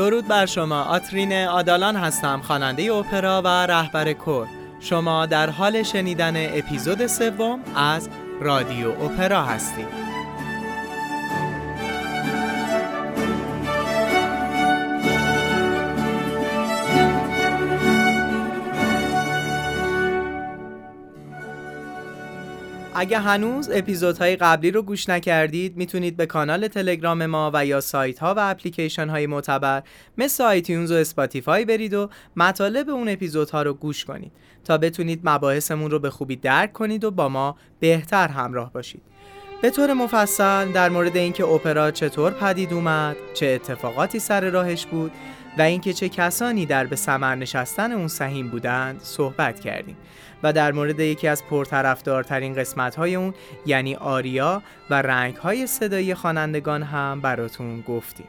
درود بر شما، آترین آدالان هستم، خواننده اپرا و رهبر کور. شما در حال شنیدن اپیزود سوم از رادیو اپرا هستید. اگه هنوز اپیزودهای قبلی رو گوش نکردید، میتونید به کانال تلگرام ما و یا سایت‌ها و اپلیکیشن‌های معتبر مثل آیتیونز و اسپاتیفای برید و مطالب اون اپیزودها رو گوش کنید تا بتونید مباحثمون رو به خوبی درک کنید و با ما بهتر همراه باشید. به طور مفصل در مورد اینکه اپرا چطور پدید اومد، چه اتفاقاتی سر راهش بود و اینکه چه کسانی در به ثمر نشستن اون سهیم بودند صحبت کردیم و در مورد یکی از پرطرفدارترین قسمت‌های اون، یعنی آریا و رنگ‌های صدایی خوانندگان هم براتون گفتیم.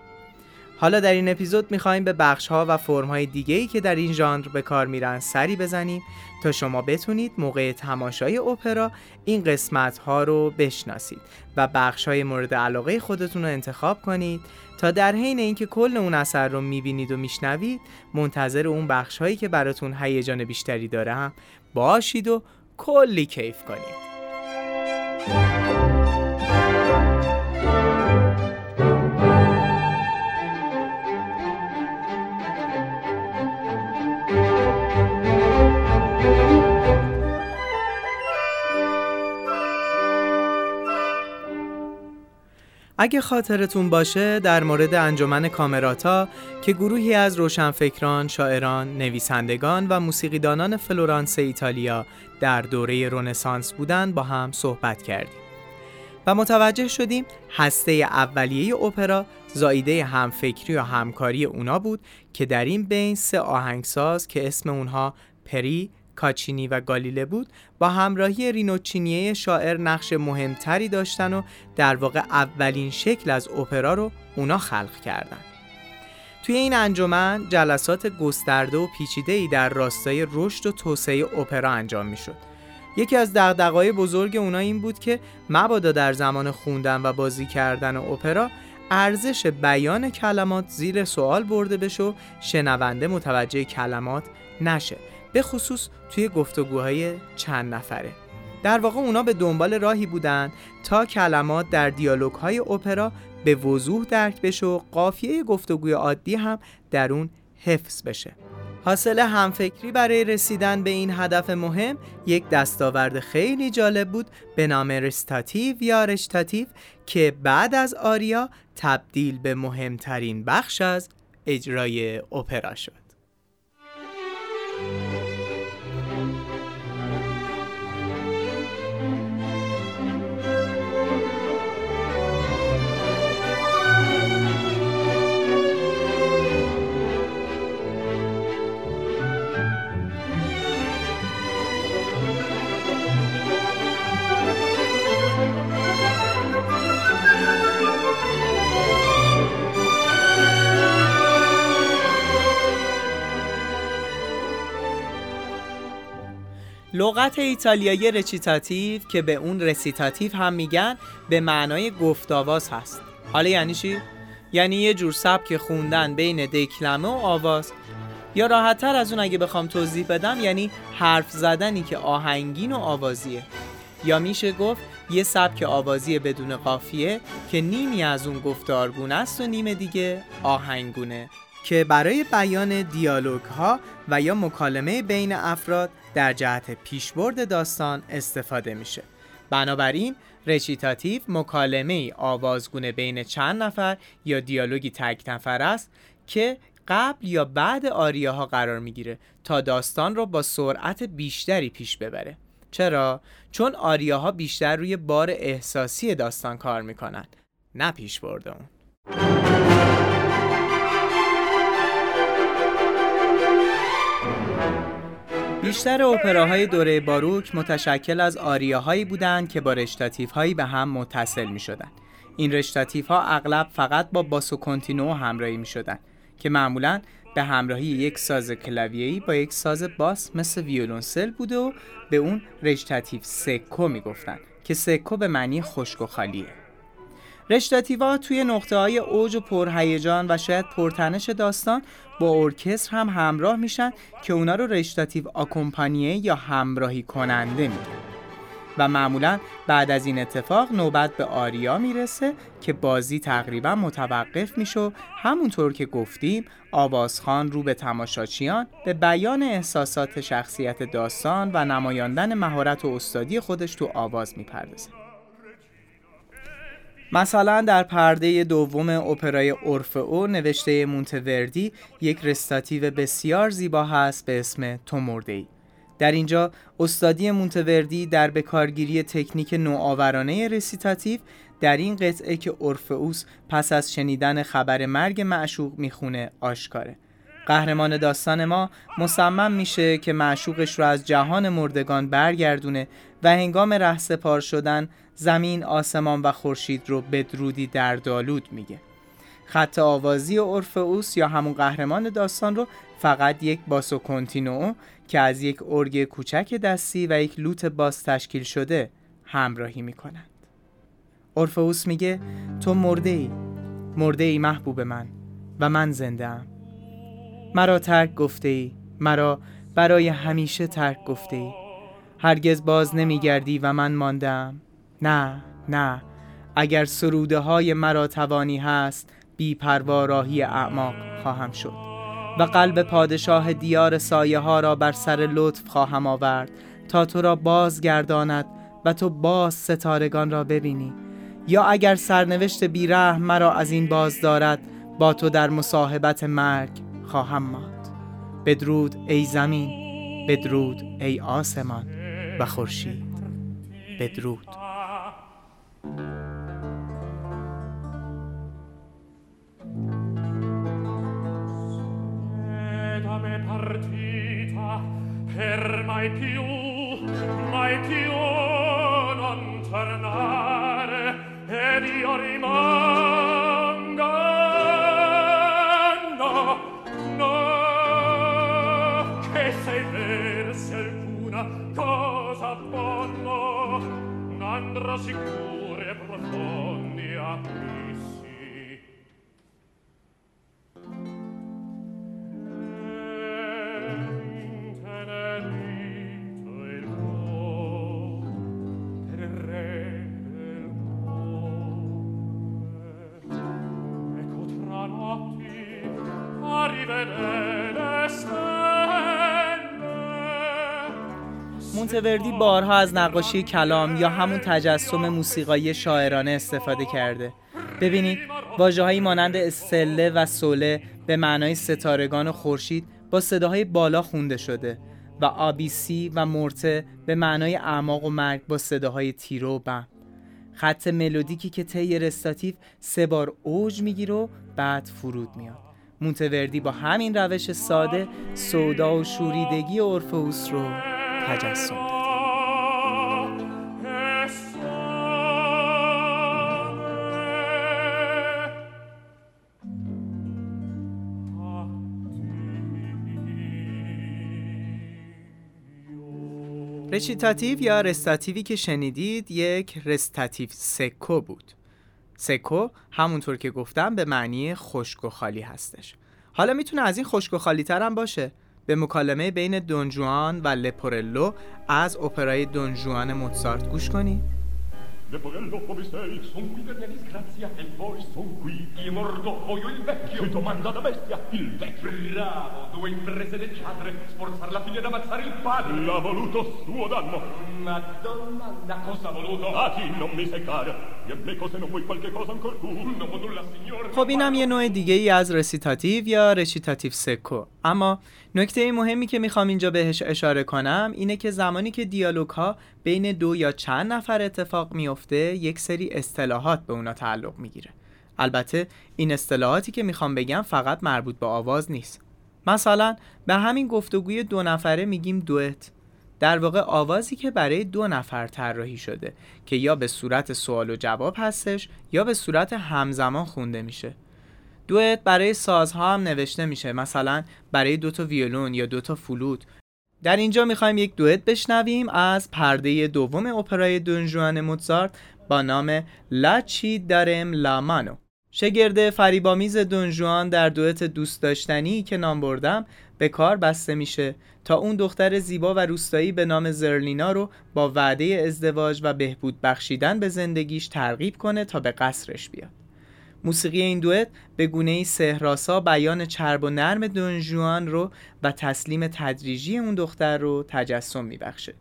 حالا در این اپیزود می‌خوایم به بخش‌ها و فرم‌های دیگه‌ای که در این ژانر به کار میرن سری بزنیم تا شما بتونید موقع تماشای اپرا این قسمت‌ها رو بشناسید و بخش‌های مورد علاقه خودتون رو انتخاب کنید تا در حین اینکه کل اون اثر رو می‌بینید و می‌شنوید، منتظر اون بخش‌هایی که براتون هیجان بیشتری داره هم باشید و کلی کیف کنید. اگه خاطرتون باشه در مورد انجمن کامراتا که گروهی از روشنفکران، شاعران، نویسندگان و موسیقیدانان فلورانس ایتالیا در دوره رنسانس بودن با هم صحبت کردیم و متوجه شدیم هسته اولیه اپرا زائیده همفکری و همکاری اونا بود که در این بین سه آهنگساز که اسم اونها پری، کاچینی و گالیله بود، با همراهی رینوچینی شاعر نقش مهمتری داشتن و در واقع اولین شکل از اپرا رو اونا خلق کردن. توی این انجمن جلسات گسترده و پیچیده‌ای در راستای رشد و توسعه اپرا انجام می‌شد. یکی از دغدغه‌های بزرگ اونا این بود که مبادا در زمان خوندن و بازی کردن اپرا ارزش بیان کلمات زیر سوال برده بشه و شنونده متوجه کلمات نشه، به خصوص توی گفتگوهای چند نفره. در واقع اونا به دنبال راهی بودن تا کلمات در دیالوگ‌های اپرا به وضوح درک بشه و قافیه گفتگوی عادی هم در اون حفظ بشه. حاصل همفکری برای رسیدن به این هدف مهم یک دستاورد خیلی جالب بود به نام رسیتاتیو یا رشتاتیو که بعد از آریا تبدیل به مهمترین بخش از اجرای اپرا شد. لغت ایتالیایی رچیتاتیو که به اون رسیتاتیو هم میگن به معنای گفت‌آواز هست. حالا یعنی چی؟ یعنی یه جور سبک خوندن بین دکلمه و آواز، یا راحت‌تر از اون اگه بخوام توضیح بدم یعنی حرف زدنی که آهنگین و آوازیه، یا میشه گفت یه سبک آوازی بدون قافیه که نیمی از اون گفتارگونه است و نیم دیگه آهنگونه که برای بیان دیالوگ‌ها و یا مکالمه بین افراد در جهت پیشبرد داستان استفاده میشه. بنابراین رچیتاتیو مکالمه آوازگونه بین چند نفر یا دیالوگی تک نفر است که قبل یا بعد آریاها قرار میگیره تا داستان رو با سرعت بیشتری پیش ببره. چرا؟ چون آریاها بیشتر روی بار احساسی داستان کار میکنن، نه پیشبرد اون. بیشتر اپراهای دوره باروک متشکل از آریاهایی بودند که با رشتاتیف‌هایی به هم متصل می‌شدند. این رشتاتیف‌ها اغلب فقط با باسو کنتینو همراهی می‌شدند که معمولاً به همراهی یک ساز کلاویه‌ای با یک ساز باس مثل ویولونسل بوده و به اون رشتاتیف سکو می‌گفتند که سکو به معنی خشک و خالیه. رشتاتیوا توی نقطه‌های اوج و پرهیجان و شاید پرتنش داستان با ارکستر هم همراه میشن که اونا رو رشتاتیو آکومپانیه یا همراهی کننده میگن و معمولا بعد از این اتفاق نوبت به آریا میرسه که بازی تقریبا متوقف میشه و همونطور که گفتیم آوازخوان رو به تماشاچیان به بیان احساسات شخصیت داستان و نمایاندن مهارت و استادی خودش تو آواز میپردازه. مثلا در پرده دوم اپرای اورفئو نوشته مونتوردی یک رستاتیو بسیار زیبا هست به اسم تو مرده‌ای. در اینجا استادی مونتوردی در بکارگیری تکنیک نوآورانه رسیتاتیو در این قطعه که اورفئوس پس از شنیدن خبر مرگ معشوق میخونه آشکاره. قهرمان داستان ما مصمم میشه که معشوقش رو از جهان مردگان برگردونه و هنگام رهسپار شدن زمین، آسمان و خورشید رو بدرودی در دالود میگه. خط آوازی اورفئوس یا همون قهرمان داستان رو فقط یک باسو کنتینو که از یک ارگ کوچک دستی و یک لوت باس تشکیل شده همراهی میکنند. اورفئوس میگه تو مرده ای محبوب من و من زنده ام. مرا ترک گفته ای، مرا برای همیشه ترک گفته ای. هرگز باز نمیگردی و من ماندم. نه، اگر سروده های مرا توانی هست بی پروا راهی اعماق خواهم شد و قلب پادشاه دیار سایه ها را بر سر لطف خواهم آورد تا تو را بازگرداند و تو باز ستارگان را ببینی، یا اگر سرنوشت بی‌رحم مرا از این باز دارد با تو در مصاحبت مرگ خواهم ماند. بدرود ای زمین، بدرود ای آسمان و خورشید، بدرود. Partita per mai più non tornare ed io rimango no che se versi alcuna cosa bonno andrò sicuro e profondi abissi. مونتوردی بارها از نقاشی کلام یا همون تجسم موسیقایی شاعرانه استفاده کرده. ببینید واژه‌هایی مانند استله و سوله به معنای ستارگان و خورشید با صداهای بالا خونده شده و آبیسی و مرته به معنای اعماق و مرگ با صداهای تیرو و بم. خط ملودیکی که طی رستاتیو سه بار اوج میگیره و بعد فرود میاد. مونتوردی با همین روش ساده سودا و شوریدگی اورفئوس رو تجسم کرده. رچیتاتیو یا رستاتیوی که شنیدید یک رستاتیو سکو بود. سکو همونطور که گفتم به معنی خشک و خالی هستش. حالا میتونه از این خشک و خالی تر هم باشه. به مکالمه بین دون جوان و لپورلو از اپرای دون جوان موزارت گوش کنید. Leporello come sei? Son qui per la disgrazia e poi son qui. Io mordo voglio il vecchio. Domanda da bestia. Il vecchio. Bravo, due imprese del ciatre. Sforzar la figlia ed ammazzare il padre. L'ha voluto suo danno. Madonna, da cosa ha voluto? Ah sì, non mi sei cara. E a me cose non vuoi qualche cosa ancora tu. Non vuoi nulla signore. خب اینم یه نوع دیگه ای از رسیتاتیو یا رچیتاتیو سکو. اما نکته مهمی که میخوام اینجا بهش اشاره کنم اینه که زمانی که دیالوگ ها بین دو یا چند نفر اتفاق میفته یک سری اصطلاحات به اونا تعلق میگیره. البته این اصطلاحاتی که میخوام بگم فقط مربوط به آواز نیست. مثلا به همین گفتگوی دو نفره میگیم دوئت. در واقع آوازی که برای دو نفر طراحی شده که یا به صورت سوال و جواب هستش یا به صورت همزمان خونده میشه. دوئت برای سازها هم نوشته میشه، مثلا برای دو تا ویولون یا دو تا فلوت. در اینجا میخوایم یک دوئت بشنویم از پرده دوم اپرای دون جوان موزارت با نام لا چی دارم لا مانو. شگرد فریبامیز دونجوان در دوئت دوست داشتنی که نام بردم به کار بسته میشه تا اون دختر زیبا و روستایی به نام زرلینا رو با وعده ازدواج و بهبود بخشیدن به زندگیش ترغیب کنه تا به قصرش بیاد. موسیقی این دوئت به گونه‌ای سحرآسا بیان چرب و نرم دونجوان رو و تسلیم تدریجی اون دختر رو تجسم میبخشه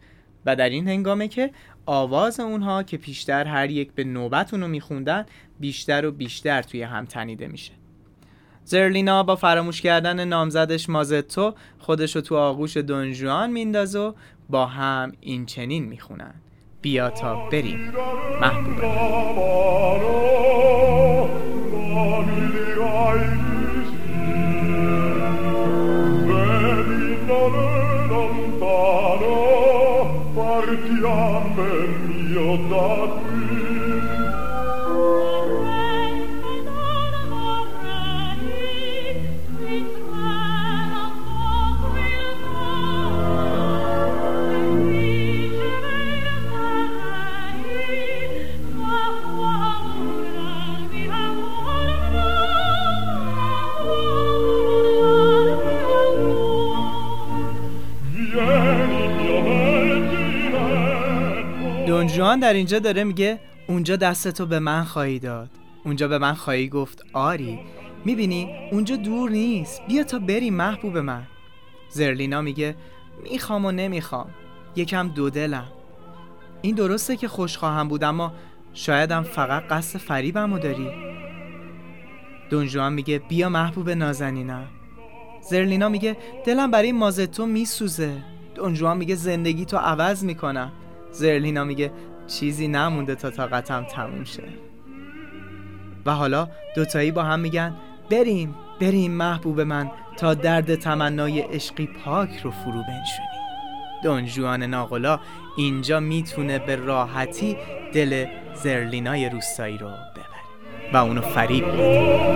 و در این هنگامه که آواز اونها که پیشتر هر یک به نوبت اونو میخوندن بیشتر و بیشتر توی هم تنیده میشه. زرلینا با فراموش کردن نامزدش مازتو خودشو تو آغوش دونجوان میندازه و با هم این چنین میخونن: بیا تا بریم محبوب دونجوان در اینجا داره میگه اونجا دستتو به من خواهی داد، اونجا به من خواهی گفت آری، میبینی اونجا دور نیست، بیا تا بریم محبوب من. زرلینا میگه میخوام و نمیخوام، یکم دو دلم. این درسته که خوشخواهم بود اما شایدم فقط قصد فریبمو داری. دونجوان میگه بیا محبوب نازنینم. زرلینا میگه دلم برای مازتو میسوزه. دونجوان میگه زندگی تو عوض میکنم. زرلینا میگه چیزی نمونده تا طاقتم تموم شه. و حالا دوتایی با هم میگن بریم بریم محبوب من تا درد تمنای عشقی پاک رو فرو بنشونی. دونجوان ناقلا اینجا میتونه به راحتی دل زرلینای روستایی رو ببره و اونو فریب بده.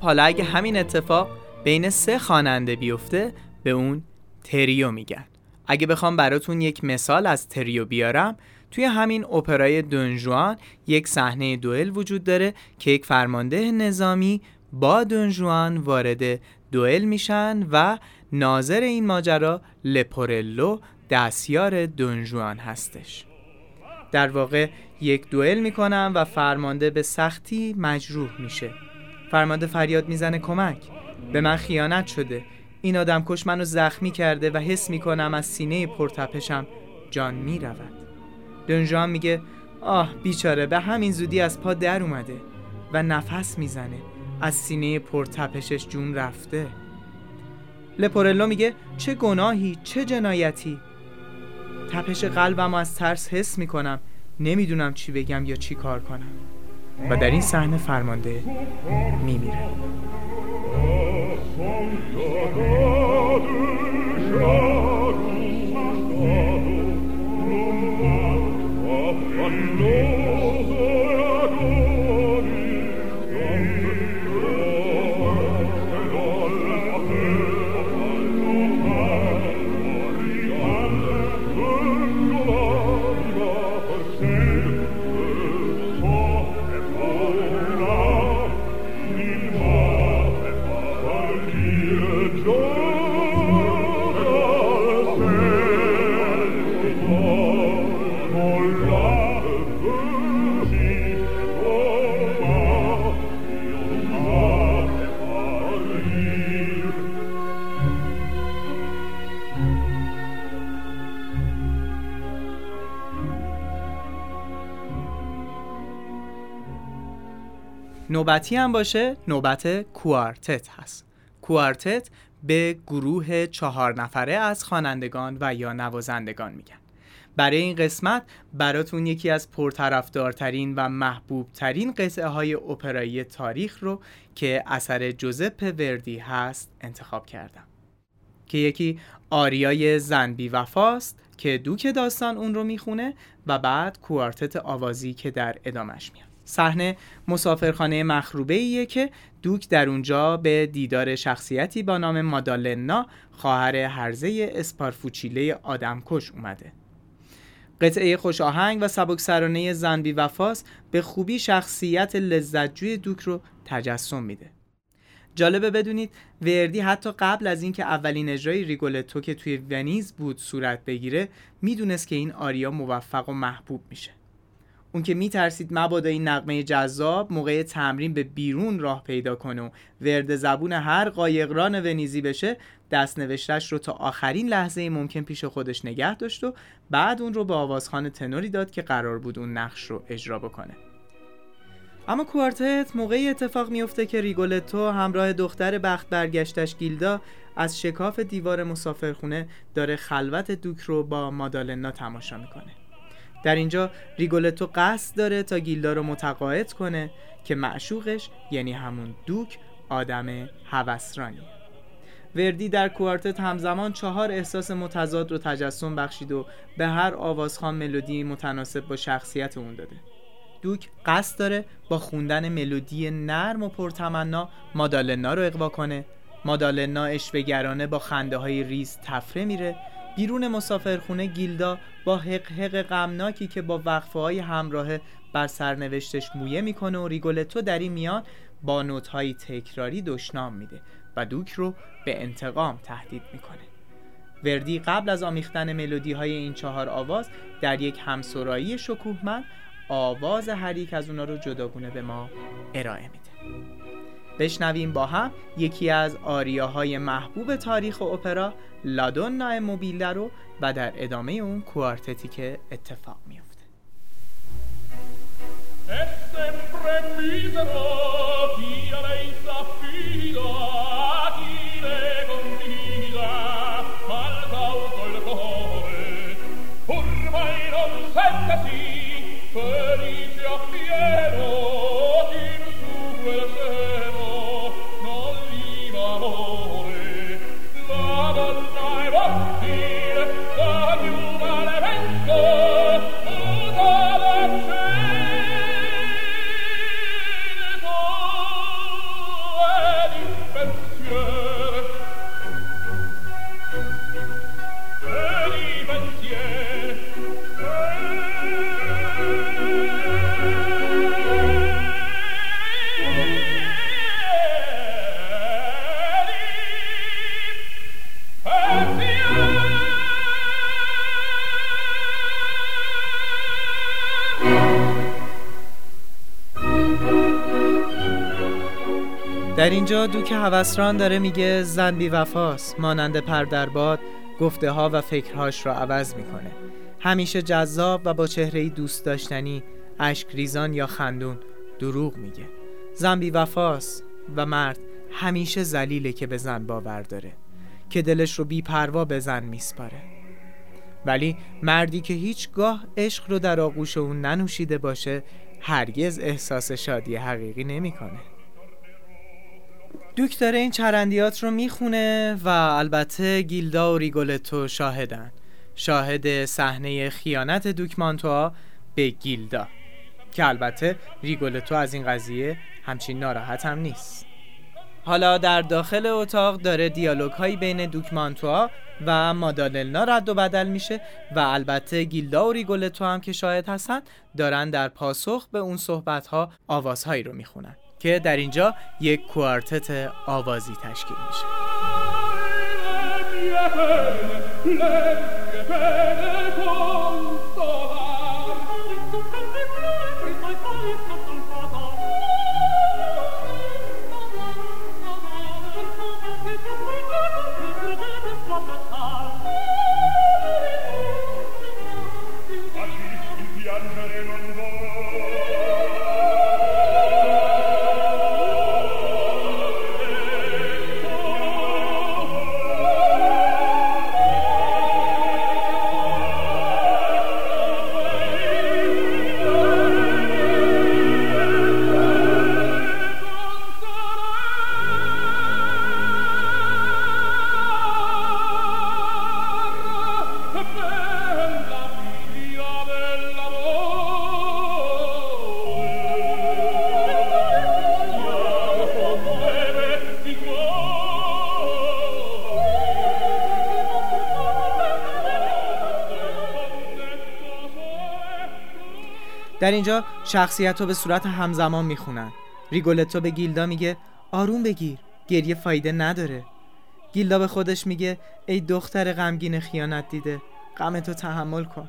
حالا اگه همین اتفاق بین 3 خواننده بیفته به اون تریو میگن. اگه بخوام براتون یک مثال از تریو بیارم، توی همین اپرای دونجوان یک صحنه دوئل وجود داره که یک فرمانده نظامی با دونجوان وارد دوئل میشن و ناظر این ماجرا لپورلو دستیار دونجوان هستش. در واقع یک دوئل میکنن و فرمانده به سختی مجروح میشه. فرمانده فریاد میزنه کمک، به من خیانت شده، این آدم کش منو زخمی کرده و حس میکنم از سینه پرتپشم جان میرود. دونجوان میگه آه بیچاره، به همین زودی از پا در اومده و نفس میزنه، از سینه پرتپشش جون رفته. لپورلو میگه چه گناهی، چه جنایتی، تپش قلبم از ترس حس میکنم، نمیدونم چی بگم یا چی کار کنم. و در این صحنه فرمانده میمیره. Oh نوبتی هم باشه نوبت کوارتت هست. کوارتت به گروه 4 نفره از خوانندگان و یا نوازندگان میگن. برای این قسمت براتون یکی از پرطرفدارترین و محبوبترین قطعه های اپرایی تاریخ رو که اثر جوزپه وردی هست انتخاب کردم که یکی آریای زن بی وفاست که دوک داستان اون رو میخونه و بعد کوارتت آوازی که در ادامش میاد. صحنه مسافرخانه مخروبه‌ایه که دوک در اونجا به دیدار شخصیتی با نام مادالنا خواهر هرزه اسپارفوچیله آدمکش اومده. قطعه خوشاهنگ و سبکسرانه زن بی وفاست به خوبی شخصیت لذتجوی دوک رو تجسم میده. جالبه بدونید وردی حتی قبل از اینکه اولین اجرای ریگولتو که توی ونیز بود صورت بگیره میدونست که این آریا موفق و محبوب میشه. اون که میترسید مبادا این نغمه جذاب موقع تمرین به بیرون راه پیدا کنه و ورد زبون هر قایقران ونیزی بشه، دست نوشتش رو تا آخرین لحظه ممکن پیش خودش نگه داشت و بعد اون رو به آوازخوان تنوری داد که قرار بود اون نقش رو اجرا بکنه. اما کوارتت موقعی اتفاق میفته که ریگولتو همراه دختر بخت برگشتش گیلدا از شکاف دیوار مسافرخونه داره خلوت دوک رو با مادالنا تماشا میکنه. در اینجا ریگولتو قصد داره تا گیلدا رو متقاعد کنه که معشوقش یعنی همون دوک آدم هوسرانی. وردی در کوارتت همزمان 4 احساس متضاد رو تجسم بخشید و به هر آوازخوان ملودی متناسب با شخصیت اون داده. دوک قصد داره با خوندن ملودی نرم و پرتمنا مادالنا رو اغوا کنه. مادالنا اشوه‌گرانه با خنده های ریز تفره میره. بیرون مسافرخونه گیلدا با حقحق غمناکی که با وقفه‌های همراهه بر سرنوشتش مویه میکنه و ریگولتو در این میان با نوت‌های تکراری دشنام میده و دوک رو به انتقام تهدید میکنه. وردی قبل از آمیختن ملودی‌های این 4 آواز در یک همسرایی شکوهمند آواز هر یک از اونا رو جداگونه به ما ارائه میده. بشنویم با هم یکی از آریاهای محبوب تاریخ اپرا لا دonna è mobile رو و در ادامه اون کوارتتی که اتفاق میفته. در اینجا دوک هوسران داره میگه زن بی وفاست، مانند پر در باد گفته ها و فکرهاش را عوض میکنه. همیشه جذاب و با چهره‌ای دوست داشتنی، اشک ریزان یا خندون، دروغ میگه. زن بی وفاست و مرد همیشه ذلیله که به زن باور داره، که دلش رو بی پروا به زن میسپاره. ولی مردی که هیچگاه عشق رو در آغوش اون ننوشیده باشه، هرگز احساس شادی حقیقی نمیکنه. دوک داره این چرندیات رو میخونه و البته گیلدا و ریگولتو شاهد صحنه خیانت دوک مانتوا به گیلدا که البته ریگولتو از این قضیه همچین ناراحت هم نیست. حالا در داخل اتاق داره دیالوگ هایی بین دوک مانتوا و مادالنا رد و بدل میشه و البته گیلدا و ریگولتو هم که شاهد هستن دارن در پاسخ به اون صحبت ها آوازهایی رو میخونن که در اینجا یک کوارتت آوازی تشکیل میشه. در اینجا شخصیت رو به صورت همزمان میخونن. ریگولتو به گیلدا میگه آروم بگیر، گریه فایده نداره. گیلدا به خودش میگه ای دختر غمگین خیانت دیده، غمتو تحمل کن.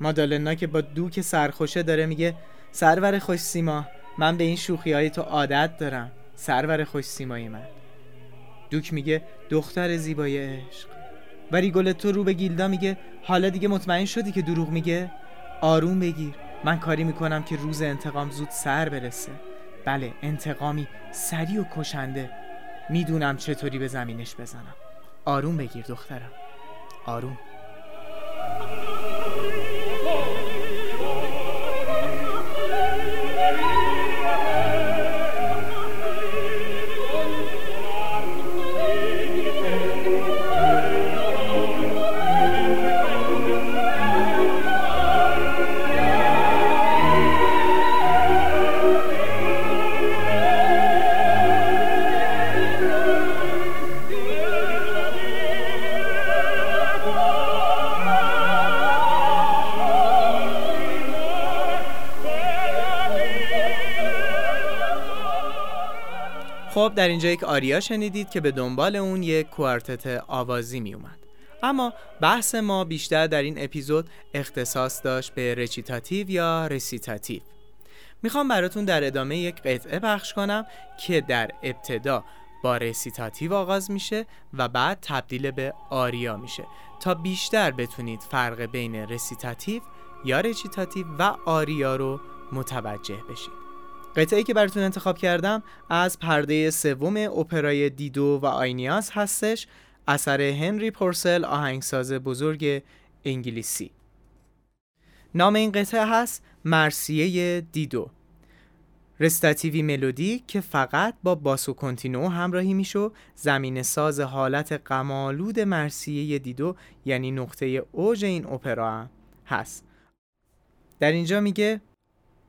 مادالنا که با دوک سرخوشه داره میگه سرور خوش سیما، من به این شوخی های تو عادت دارم، سرور خوش سیمای من. دوک میگه دختر زیبای عشق. و ریگولتو رو به گیلدا میگه حالا دیگه مطمئن شدی که دروغ میگه؟ آروم بگیر، من کاری میکنم که روز انتقام زود سر برسه. بله، انتقامی سریع و کشنده. میدونم چطوری به زمینش بزنم. آروم بگیر دخترم، آروم. خب در اینجا یک آریا شنیدید که به دنبال اون یک کوارتت آوازی می اومد. اما بحث ما بیشتر در این اپیزود اختصاص داشت به رچیتاتیو یا رسیتاتیو. میخوام براتون در ادامه یک قطعه پخش کنم که در ابتدا با رسیتاتیو آغاز میشه و بعد تبدیل به آریا میشه تا بیشتر بتونید فرق بین رسیتاتیو یا رچیتاتیو و آریا رو متوجه بشید. قطعه‌ای که براتون انتخاب کردم از پرده سوم اپرای دیدو و آینیاس هستش، اثر هنری پورسل آهنگساز بزرگ انگلیسی. نام این قطعه هست مرثیه دیدو، رسیتاتیوی ملودی که فقط با باسو کنتینو همراهی میشه. زمین ساز حالت غم‌آلود مرثیه دیدو یعنی نقطه اوج این اپرا هست. در اینجا میگه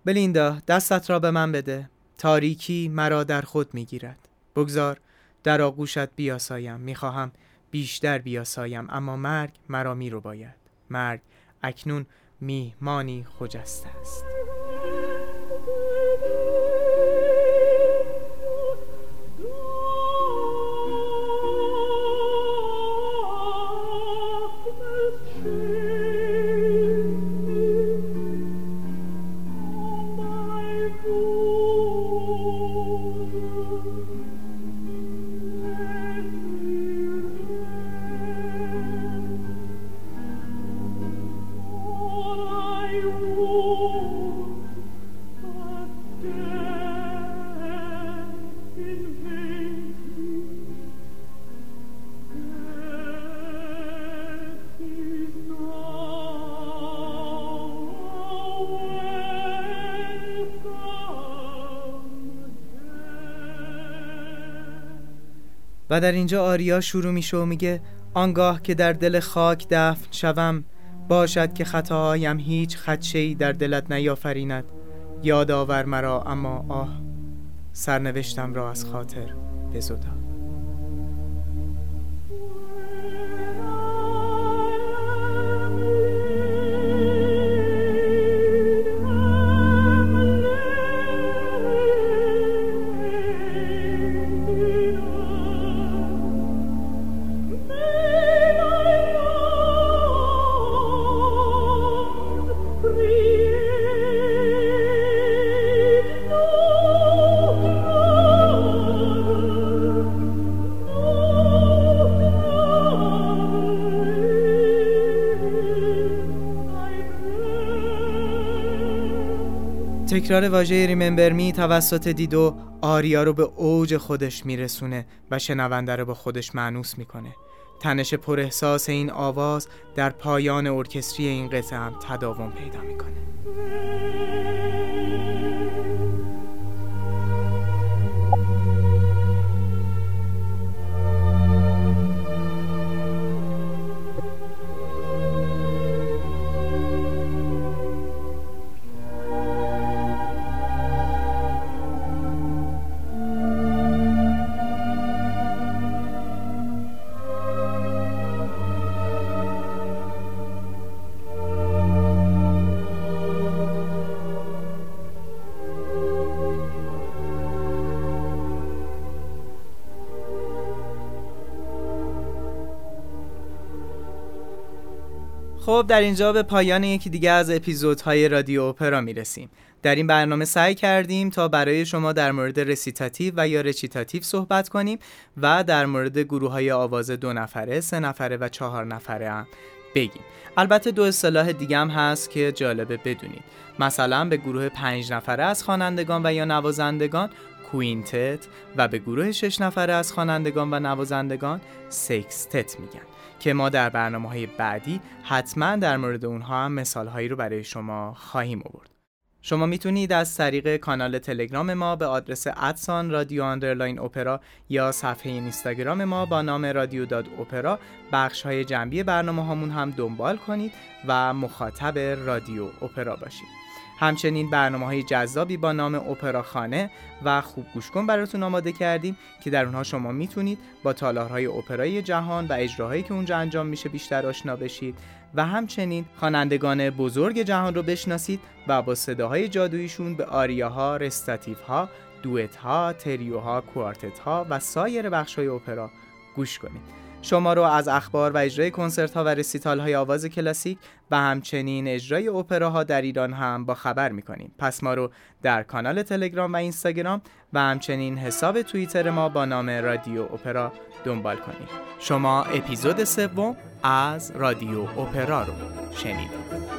بلیندا دستت را به من بده، تاریکی مرا در خود میگیرد، بگذار در آغوشت بیاسایم، میخواهم بیشتر بیاسایم، اما مرگ مرا میرباید، مرگ اکنون میهمانی خجسته است. و در اینجا آریا شروع میشه و میگه آنگاه که در دل خاک دفن شوم، باشد که خطاهایم هیچ خدشه‌ای در دلت نیافریند، یاد آور مرا اما آه، سرنوشتم را از خاطر بزدم. تکرار واژه ریممبر می توسط دیدو آریا رو به اوج خودش میرسونه و شنونده رو به خودش مانوس میکنه. تنش پر احساس این آواز در پایان ارکستری این قطعه هم تداوم پیدا میکنه. خب در اینجا به پایان یکی دیگه از اپیزودهای رادیو اپرا میرسیم. در این برنامه سعی کردیم تا برای شما در مورد رسیتاتیو و یا رچیتاتیو صحبت کنیم و در مورد گروه‌های آواز 2 نفره، 3 نفره و 4 نفره هم بگیم. البته 2 اصطلاح دیگه هم هست که جالبه بدونید. مثلا به گروه 5 نفره از خوانندگان و یا نوازندگان کوینتت و به گروه 6 نفره از خوانندگان و نوازندگان سکستت میگن که ما در برنامه‌های بعدی حتما در مورد اونها هم مثال‌هایی رو برای شما خواهیم آورد. شما میتونید از طریق کانال تلگرام ما به آدرس @radio_opera یا صفحه اینستاگرام ما با نام radio.opera بخش‌های جنبی برنامه‌هامون هم دنبال کنید و مخاطب رادیو اپرا باشید. همچنین برنامه‌های جذابی با نام اپرا خانه و خوب گوش کن براتون آماده کردیم که در اونها شما میتونید با تالارهای اپرای جهان و اجراهایی که اونجا انجام میشه بیشتر آشنا بشید و همچنین خوانندگان بزرگ جهان رو بشناسید و با صداهای جادوییشون به آریاها، رستاتیوها، دوئتها، تریوها، کوارتتها و سایر بخش‌های اپرا گوش کنید. شما رو از اخبار و اجرای کنسرت‌ها و رسیتال‌های آواز کلاسیک و همچنین اجرای اپراها در ایران هم با خبر می‌کنیم. پس ما رو در کانال تلگرام و اینستاگرام و همچنین حساب توییتر ما با نام رادیو اپرا دنبال کنید. شما اپیزود 3 از رادیو اپرا رو شنیدید.